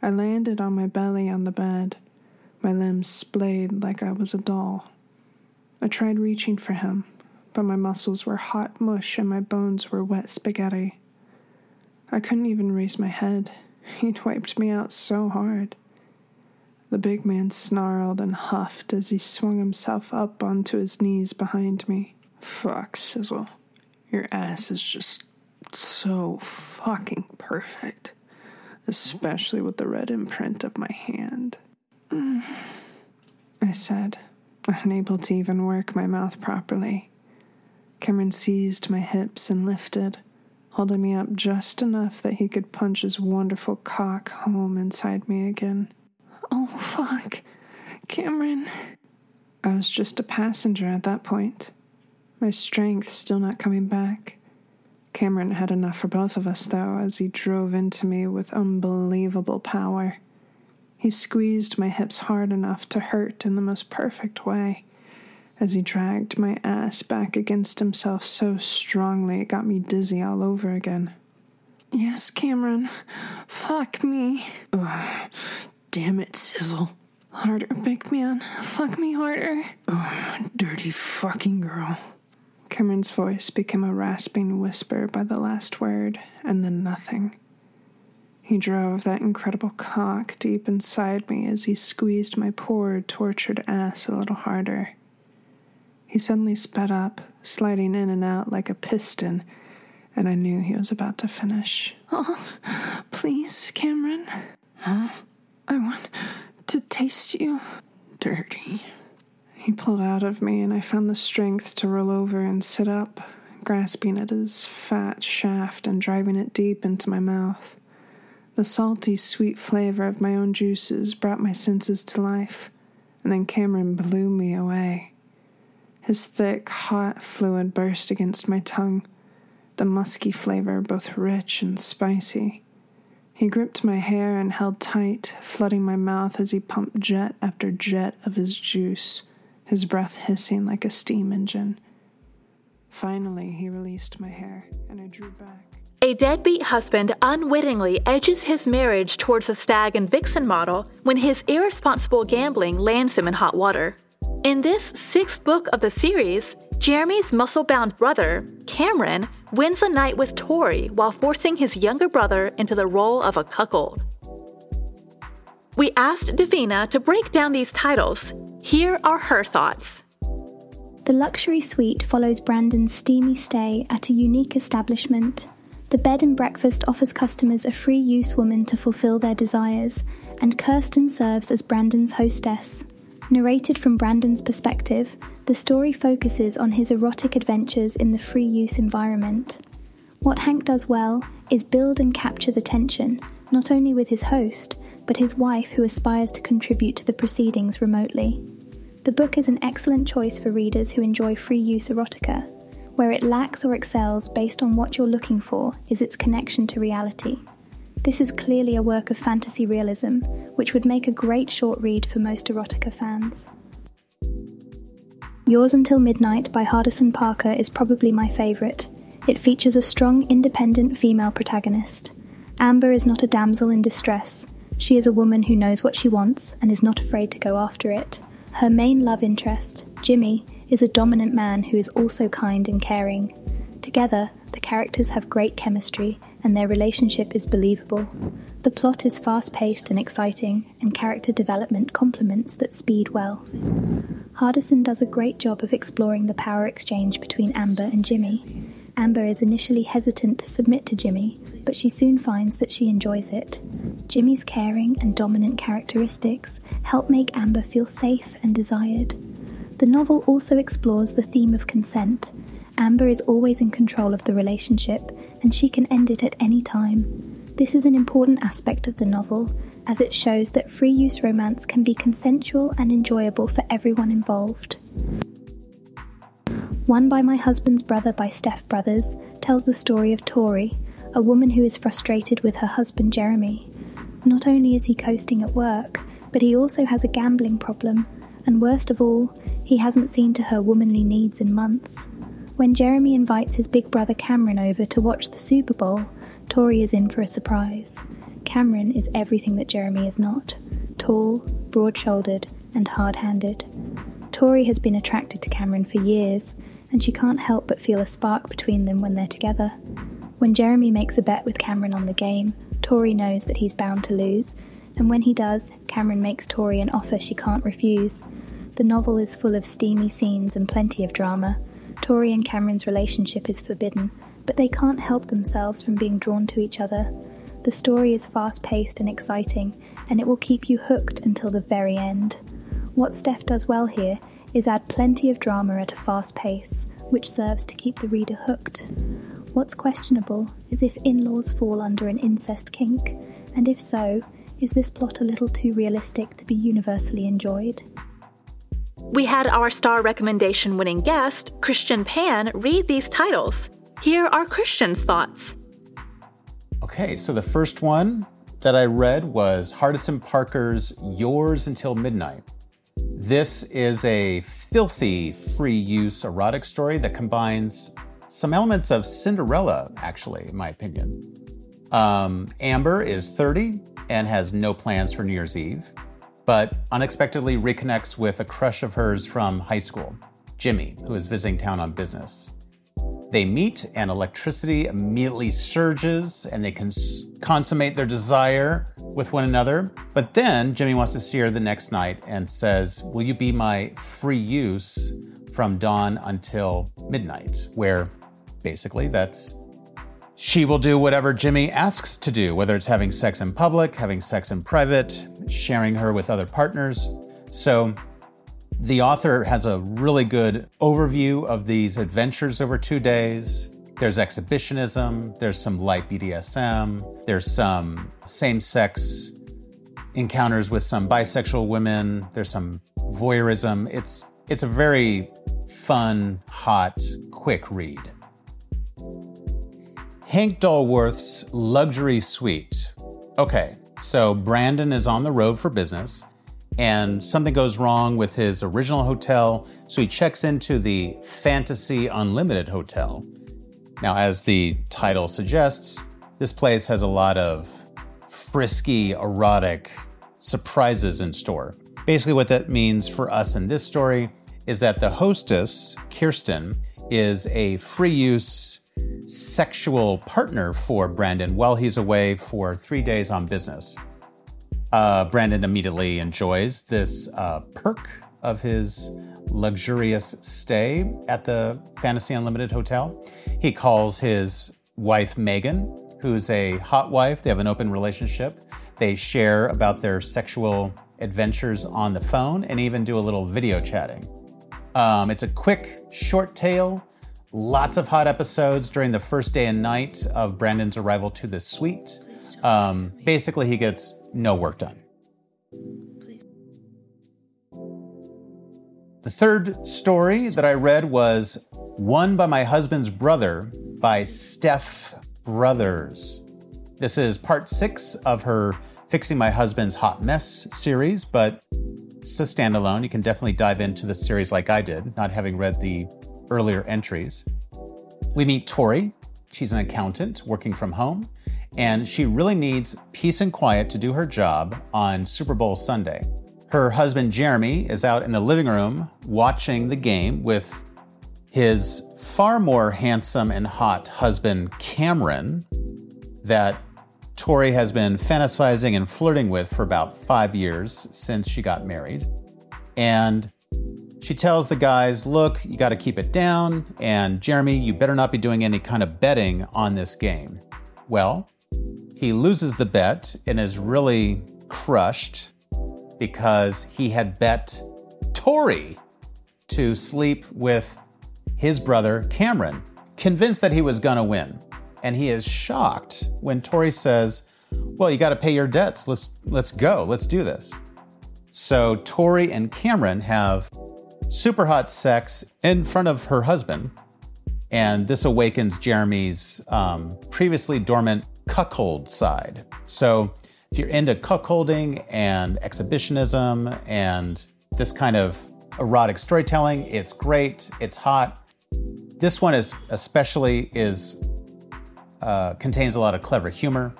I landed on my belly on the bed, my limbs splayed like I was a doll. I tried reaching for him, but my muscles were hot mush and my bones were wet spaghetti. I couldn't even raise my head. He'd wiped me out so hard. The big man snarled and huffed as he swung himself up onto his knees behind me. Fuck, Sizzle. Your ass is just so fucking perfect. Especially with the red imprint of my hand. I said, unable to even work my mouth properly. Cameron seized my hips and lifted, holding me up just enough that he could punch his wonderful cock home inside me again. Oh, fuck. Cameron. I was just a passenger at that point. My strength still not coming back. Cameron had enough for both of us, though, as he drove into me with unbelievable power. He squeezed my hips hard enough to hurt in the most perfect way, as he dragged my ass back against himself so strongly it got me dizzy all over again. Yes, Cameron. Fuck me. Ugh. Damn it, Sizzle. Harder, big man. Fuck me harder. Oh, dirty fucking girl. Cameron's voice became a rasping whisper by the last word, and then nothing. He drove that incredible cock deep inside me as he squeezed my poor, tortured ass a little harder. He suddenly sped up, sliding in and out like a piston, and I knew he was about to finish. Oh, please, Cameron. Huh? I want to taste you. Dirty. He pulled out of me, and I found the strength to roll over and sit up, grasping at his fat shaft and driving it deep into my mouth. The salty, sweet flavor of my own juices brought my senses to life, and then Cameron blew me away. His thick, hot fluid burst against my tongue, the musky flavor both rich and spicy. He gripped my hair and held tight, flooding my mouth as he pumped jet after jet of his juice, his breath hissing like a steam engine. Finally, he released my hair, and I drew back. A deadbeat husband unwittingly edges his marriage towards a stag and vixen model when his irresponsible gambling lands him in hot water. In this sixth book of the series, Jeremy's muscle-bound brother, Cameron, wins a night with Tori while forcing his younger brother into the role of a cuckold. We asked Davina to break down these titles. Here are her thoughts. The Luxury Suite follows Brandon's steamy stay at a unique establishment. The bed and breakfast offers customers a free-use woman to fulfill their desires, and Kirsten serves as Brandon's hostess. Narrated from Brandon's perspective, the story focuses on his erotic adventures in the free-use environment. What Hank does well is build and capture the tension, not only with his host, but his wife who aspires to contribute to the proceedings remotely. The book is an excellent choice for readers who enjoy free-use erotica. Where it lacks or excels based on what you're looking for is its connection to reality. This is clearly a work of fantasy realism, which would make a great short read for most erotica fans. Yours Until Midnight by Hardison Parker is probably my favourite. It features a strong, independent female protagonist. Amber is not a damsel in distress. She is a woman who knows what she wants and is not afraid to go after it. Her main love interest, Jimmy, is a dominant man who is also kind and caring. Together, the characters have great chemistry and their relationship is believable. The plot is fast-paced and exciting, and character development complements that speed well. Hardison does a great job of exploring the power exchange between Amber and Jimmy. Amber is initially hesitant to submit to Jimmy, but she soon finds that she enjoys it. Jimmy's caring and dominant characteristics help make Amber feel safe and desired. The novel also explores the theme of consent. Amber is always in control of the relationship, and she can end it at any time. This is an important aspect of the novel, as it shows that free-use romance can be consensual and enjoyable for everyone involved. Won by My Husband's Brother by Steph Brothers tells the story of Tori, a woman who is frustrated with her husband Jeremy. Not only is he coasting at work, but he also has a gambling problem, and worst of all, he hasn't seen to her womanly needs in months. When Jeremy invites his big brother Cameron over to watch the Super Bowl, Tori is in for a surprise. Cameron is everything that Jeremy is not: tall, broad-shouldered, and hard-handed. Tori has been attracted to Cameron for years, and she can't help but feel a spark between them when they're together. When Jeremy makes a bet with Cameron on the game, Tori knows that he's bound to lose, and when he does, Cameron makes Tori an offer she can't refuse. The novel is full of steamy scenes and plenty of drama. Tori and Cameron's relationship is forbidden, but they can't help themselves from being drawn to each other. The story is fast-paced and exciting, and it will keep you hooked until the very end. What Steph does well here is add plenty of drama at a fast pace, which serves to keep the reader hooked. What's questionable is if in-laws fall under an incest kink, and if so, is this plot a little too realistic to be universally enjoyed? We had our star recommendation winning guest, Christian Pan, read these titles. Here are Christian's thoughts. Okay, so the first one that I read was Hardison Parker's Yours Until Midnight. This is a filthy free-use erotic story that combines some elements of Cinderella, actually, in my opinion. Amber is 30 and has no plans for New Year's Eve, but unexpectedly reconnects with a crush of hers from high school, Jimmy, who is visiting town on business. They meet, and electricity immediately surges, and they consummate their desire with one another. But then Jimmy wants to see her the next night and says, "Will you be my free use from dawn until midnight?" Where basically that's, she will do whatever Jimmy asks to do, whether it's having sex in public, having sex in private, sharing her with other partners. So the author has a really good overview of these adventures over 2 days. There's exhibitionism, there's some light BDSM, there's some same-sex encounters with some bisexual women, there's some voyeurism. It's a very fun, hot, quick read. Hank Dolworth's Luxury Suite. Okay, so Brandon is on the road for business, and something goes wrong with his original hotel, so he checks into the Fantasy Unlimited Hotel. Now, as the title suggests, this place has a lot of frisky, erotic surprises in store. Basically, what that means for us in this story is that the hostess, Kirsten, is a free-use sexual partner for Brandon while he's away for 3 days on business. Brandon immediately enjoys this perk of his luxurious stay at the Fantasy Unlimited Hotel. He calls his wife, Megan, who's a hot wife. They have an open relationship. They share about their sexual adventures on the phone and even do a little video chatting. It's a quick, short tale, lots of hot episodes during the first day and night of Brandon's arrival to the suite. Basically, he gets no work done. The third story that I read was Won by My Husband's Brother by Steph Brothers. This is part 6 of her Fixing My Husband's Hot Mess series, but it's a standalone. You can definitely dive into the series like I did, not having read the earlier entries. We meet Tori. She's an accountant working from home, and she really needs peace and quiet to do her job on Super Bowl Sunday. Her husband, Jeremy, is out in the living room watching the game with his far more handsome and hot husband, Cameron, that Tori has been fantasizing and flirting with for about 5 years since she got married. And she tells the guys, look, you got to keep it down. And Jeremy, you better not be doing any kind of betting on this game. Well, he loses the bet and is really crushed, because he had bet Tori to sleep with his brother, Cameron, convinced that he was gonna win. And he is shocked when Tori says, well, you gotta pay your debts, let's go, let's do this. So Tori and Cameron have super hot sex in front of her husband, and this awakens Jeremy's previously dormant cuckold side. So if you're into cuckolding and exhibitionism and this kind of erotic storytelling, it's great, it's hot. This one is especially contains a lot of clever humor.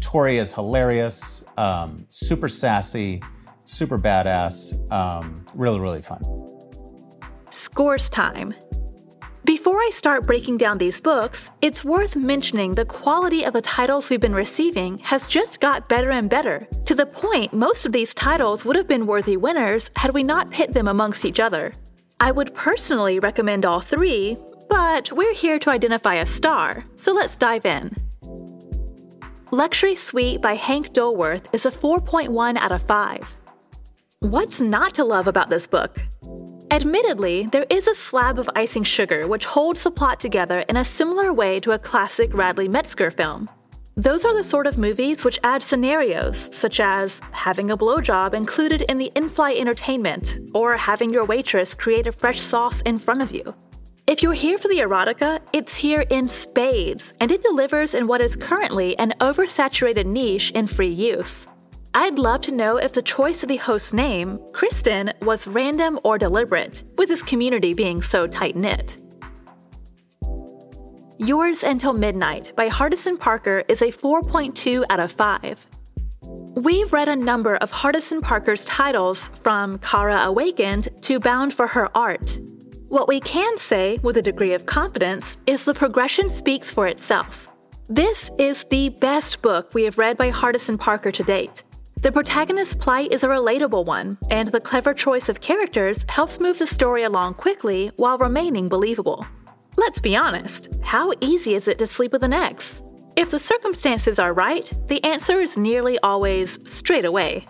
Tori is hilarious, super sassy, super badass, really, really fun. Scores time. Before I start breaking down these books, it's worth mentioning the quality of the titles we've been receiving has just got better and better, to the point most of these titles would have been worthy winners had we not pit them amongst each other. I would personally recommend all three, but we're here to identify a star, so let's dive in. Luxury Suite by Hank Dolworth is a 4.1 out of 5. What's not to love about this book? Admittedly, there is a slab of icing sugar which holds the plot together in a similar way to a classic Radley Metzger film. Those are the sort of movies which add scenarios, such as having a blowjob included in the in-flight entertainment, or having your waitress create a fresh sauce in front of you. If you're here for the erotica, it's here in spades, and it delivers in what is currently an oversaturated niche in free use. I'd love to know if the choice of the host's name, Kirsten, was random or deliberate, with this community being so tight-knit. Yours Until Midnight by Hardison Parker is a 4.2 out of 5. We've read a number of Hardison Parker's titles, from Kara Awakened to Bound for Her Art. What we can say, with a degree of confidence, is the progression speaks for itself. This is the best book we have read by Hardison Parker to date. The protagonist's plight is a relatable one, and the clever choice of characters helps move the story along quickly while remaining believable. Let's be honest, how easy is it to sleep with an ex? If the circumstances are right, the answer is nearly always straight away.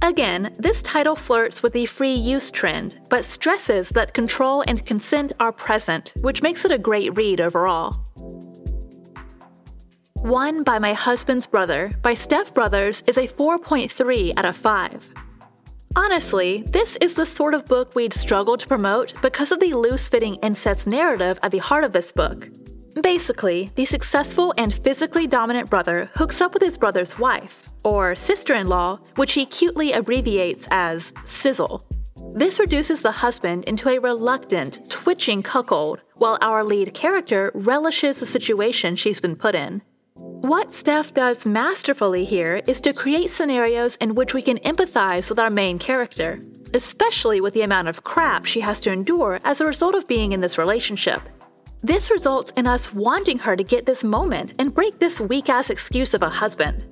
Again, this title flirts with the free use trend, but stresses that control and consent are present, which makes it a great read overall. Won by My Husband's Brother by Steph Brothers is a 4.3 out of 5. Honestly, this is the sort of book we'd struggle to promote because of the loose-fitting incest narrative at the heart of this book. Basically, the successful and physically dominant brother hooks up with his brother's wife, or sister-in-law, which he cutely abbreviates as Sizzle. This reduces the husband into a reluctant, twitching cuckold, while our lead character relishes the situation she's been put in. What Steph does masterfully here is to create scenarios in which we can empathize with our main character, especially with the amount of crap she has to endure as a result of being in this relationship. This results in us wanting her to get this moment and break this weak-ass excuse of a husband.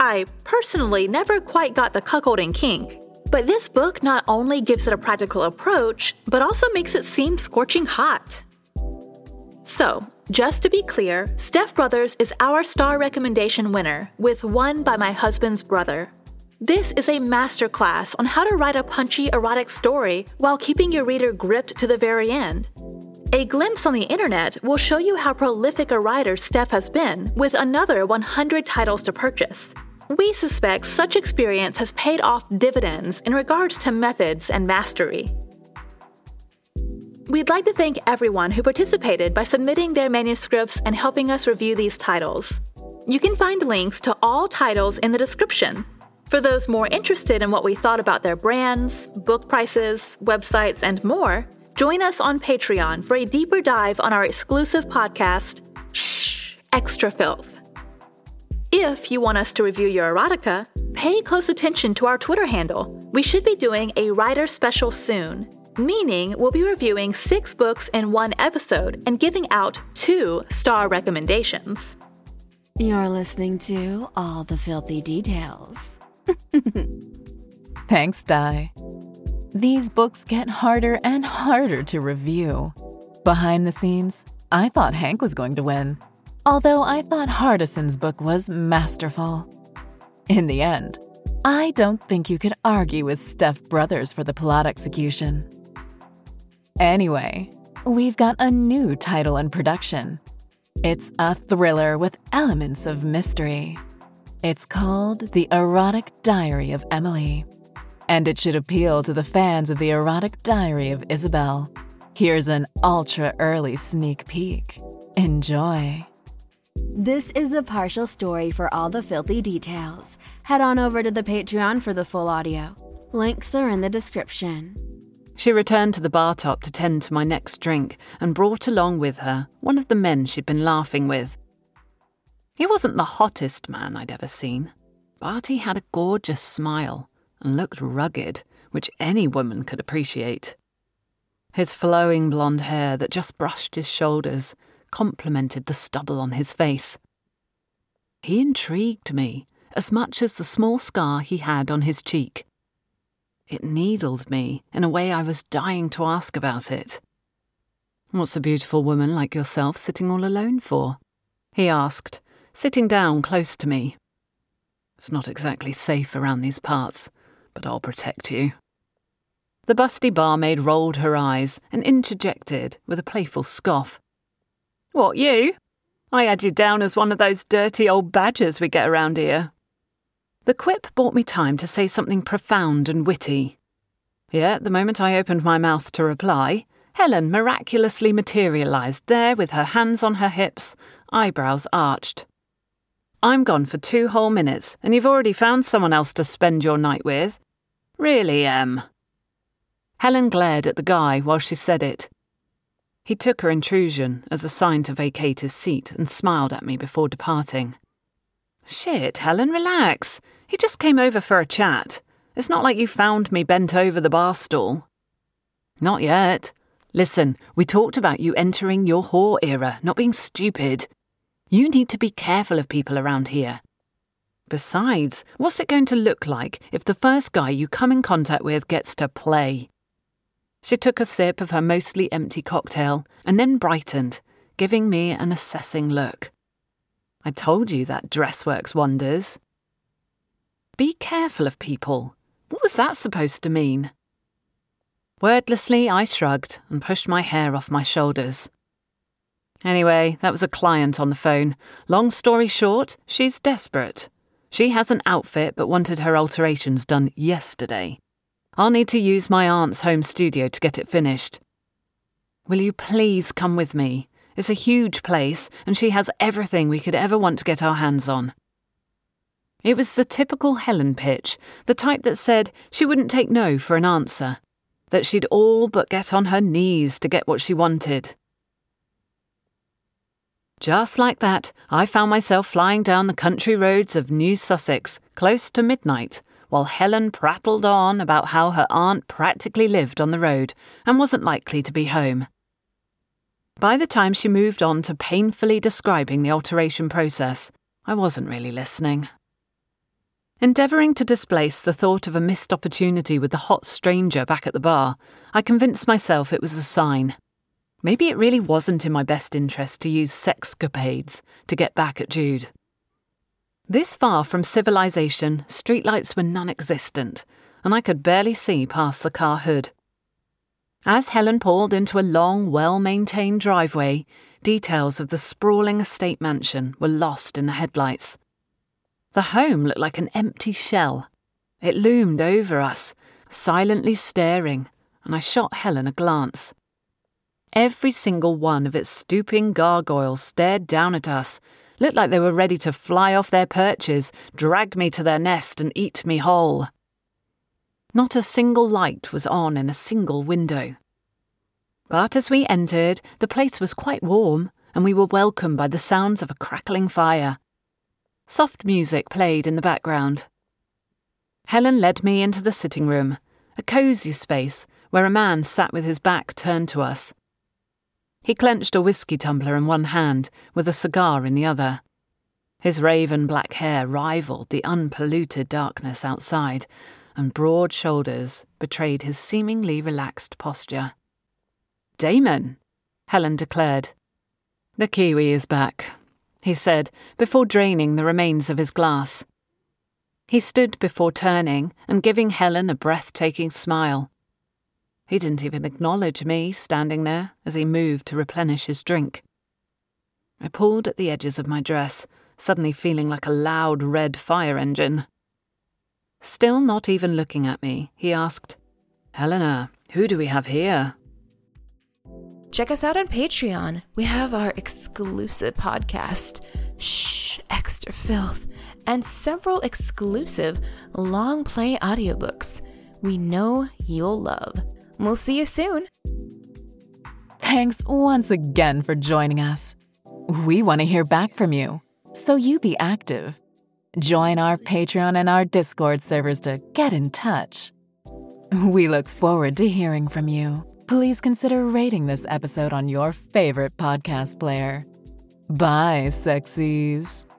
I personally never quite got the cuckolding kink, but this book not only gives it a practical approach, but also makes it seem scorching hot. So, just to be clear, Steph Brothers is our star recommendation winner with Won by My Husband's Brother. This is a masterclass on how to write a punchy erotic story while keeping your reader gripped to the very end. A glimpse on the internet will show you how prolific a writer Steph has been with another 100 titles to purchase. We suspect such experience has paid off dividends in regards to methods and mastery. We'd like to thank everyone who participated by submitting their manuscripts and helping us review these titles. You can find links to all titles in the description. For those more interested in what we thought about their brands, book prices, websites, and more, join us on Patreon for a deeper dive on our exclusive podcast, Shh, Extra Filth. If you want us to review your erotica, pay close attention to our Twitter handle. We should be doing a writer special soon, meaning we'll be reviewing 6 books in one episode and giving out 2 star recommendations. You're listening to All the Filthy Details. Thanks, Di. These books get harder and harder to review. Behind the scenes, I thought Hank was going to win, although I thought Hardison's book was masterful. In the end, I don't think you could argue with Steph Brothers for the plot execution. Anyway, we've got a new title in production. It's a thriller with elements of mystery. It's called The Erotic Diary of Emily, and it should appeal to the fans of The Erotic Diary of Isabel. Here's an ultra-early sneak peek. Enjoy. This is a partial story for All the Filthy Details. Head on over to the Patreon for the full audio. Links are in the description. She returned to the bar top to tend to my next drink and brought along with her one of the men she'd been laughing with. He wasn't the hottest man I'd ever seen, but he had a gorgeous smile and looked rugged, which any woman could appreciate. His flowing blonde hair that just brushed his shoulders complemented the stubble on his face. He intrigued me as much as the small scar he had on his cheek. It needled me in a way I was dying to ask about it. "What's a beautiful woman like yourself sitting all alone for?" he asked, sitting down close to me. "It's not exactly safe around these parts, but I'll protect you." The busty barmaid rolled her eyes and interjected with a playful scoff. "What, you? I had you down as one of those dirty old badgers we get around here." The quip bought me time to say something profound and witty. Yet the moment I opened my mouth to reply, Helen miraculously materialised there with her hands on her hips, eyebrows arched. "I'm gone for 2 whole minutes, and you've already found someone else to spend your night with? Really, Em?" Helen glared at the guy while she said it. He took her intrusion as a sign to vacate his seat and smiled at me before departing. "Shit, Helen, relax. He just came over for a chat. It's not like you found me bent over the bar stool." "Not yet. Listen, we talked about you entering your whore era, not being stupid. You need to be careful of people around here. Besides, what's it going to look like if the first guy you come in contact with gets to play?" She took a sip of her mostly empty cocktail and then brightened, giving me an assessing look. "I told you that dress works wonders." "Be careful of people. What was that supposed to mean?" Wordlessly, I shrugged and pushed my hair off my shoulders. Anyway, that was a client on the phone. Long story short, she's desperate. She has an outfit but wanted her alterations done yesterday. I'll need to use my aunt's home studio to get it finished. "Will you please come with me? It's a huge place, and she has everything we could ever want to get our hands on." It was the typical Helen pitch, the type that said she wouldn't take no for an answer, that she'd all but get on her knees to get what she wanted. Just like that, I found myself flying down the country roads of New Sussex, close to midnight, while Helen prattled on about how her aunt practically lived on the road and wasn't likely to be home. By the time she moved on to painfully describing the alteration process, I wasn't really listening. Endeavouring to displace the thought of a missed opportunity with the hot stranger back at the bar, I convinced myself it was a sign. Maybe it really wasn't in my best interest to use sexcapades to get back at Jude. This far from civilization, streetlights were non-existent, and I could barely see past the car hood. As Helen pulled into a long, well-maintained driveway, details of the sprawling estate mansion were lost in the headlights. The home looked like an empty shell. It loomed over us, silently staring, and I shot Helen a glance. Every single one of its stooping gargoyles stared down at us, looked like they were ready to fly off their perches, drag me to their nest and eat me whole. Not a single light was on in a single window. But as we entered, the place was quite warm, and we were welcomed by the sounds of a crackling fire. Soft music played in the background. Helen led me into the sitting room, a cosy space where a man sat with his back turned to us. He clenched a whiskey tumbler in one hand, with a cigar in the other. His raven black hair rivaled the unpolluted darkness outside, and broad shoulders betrayed his seemingly relaxed posture. "Damon," Helen declared. "The Kiwi is back," he said, before draining the remains of his glass. He stood before turning and giving Helen a breathtaking smile. He didn't even acknowledge me standing there as he moved to replenish his drink. I pulled at the edges of my dress, suddenly feeling like a loud red fire engine. Still not even looking at me, he asked, "Helena, who do we have here?" Check us out on Patreon. We have our exclusive podcast, Shh, Extra Filth, and several exclusive long play audiobooks we know you'll love. We'll see you soon. Thanks once again for joining us. We want to hear back from you, so you be active. Join our Patreon and our Discord servers to get in touch. We look forward to hearing from you. Please consider rating this episode on your favorite podcast player. Bye, sexies.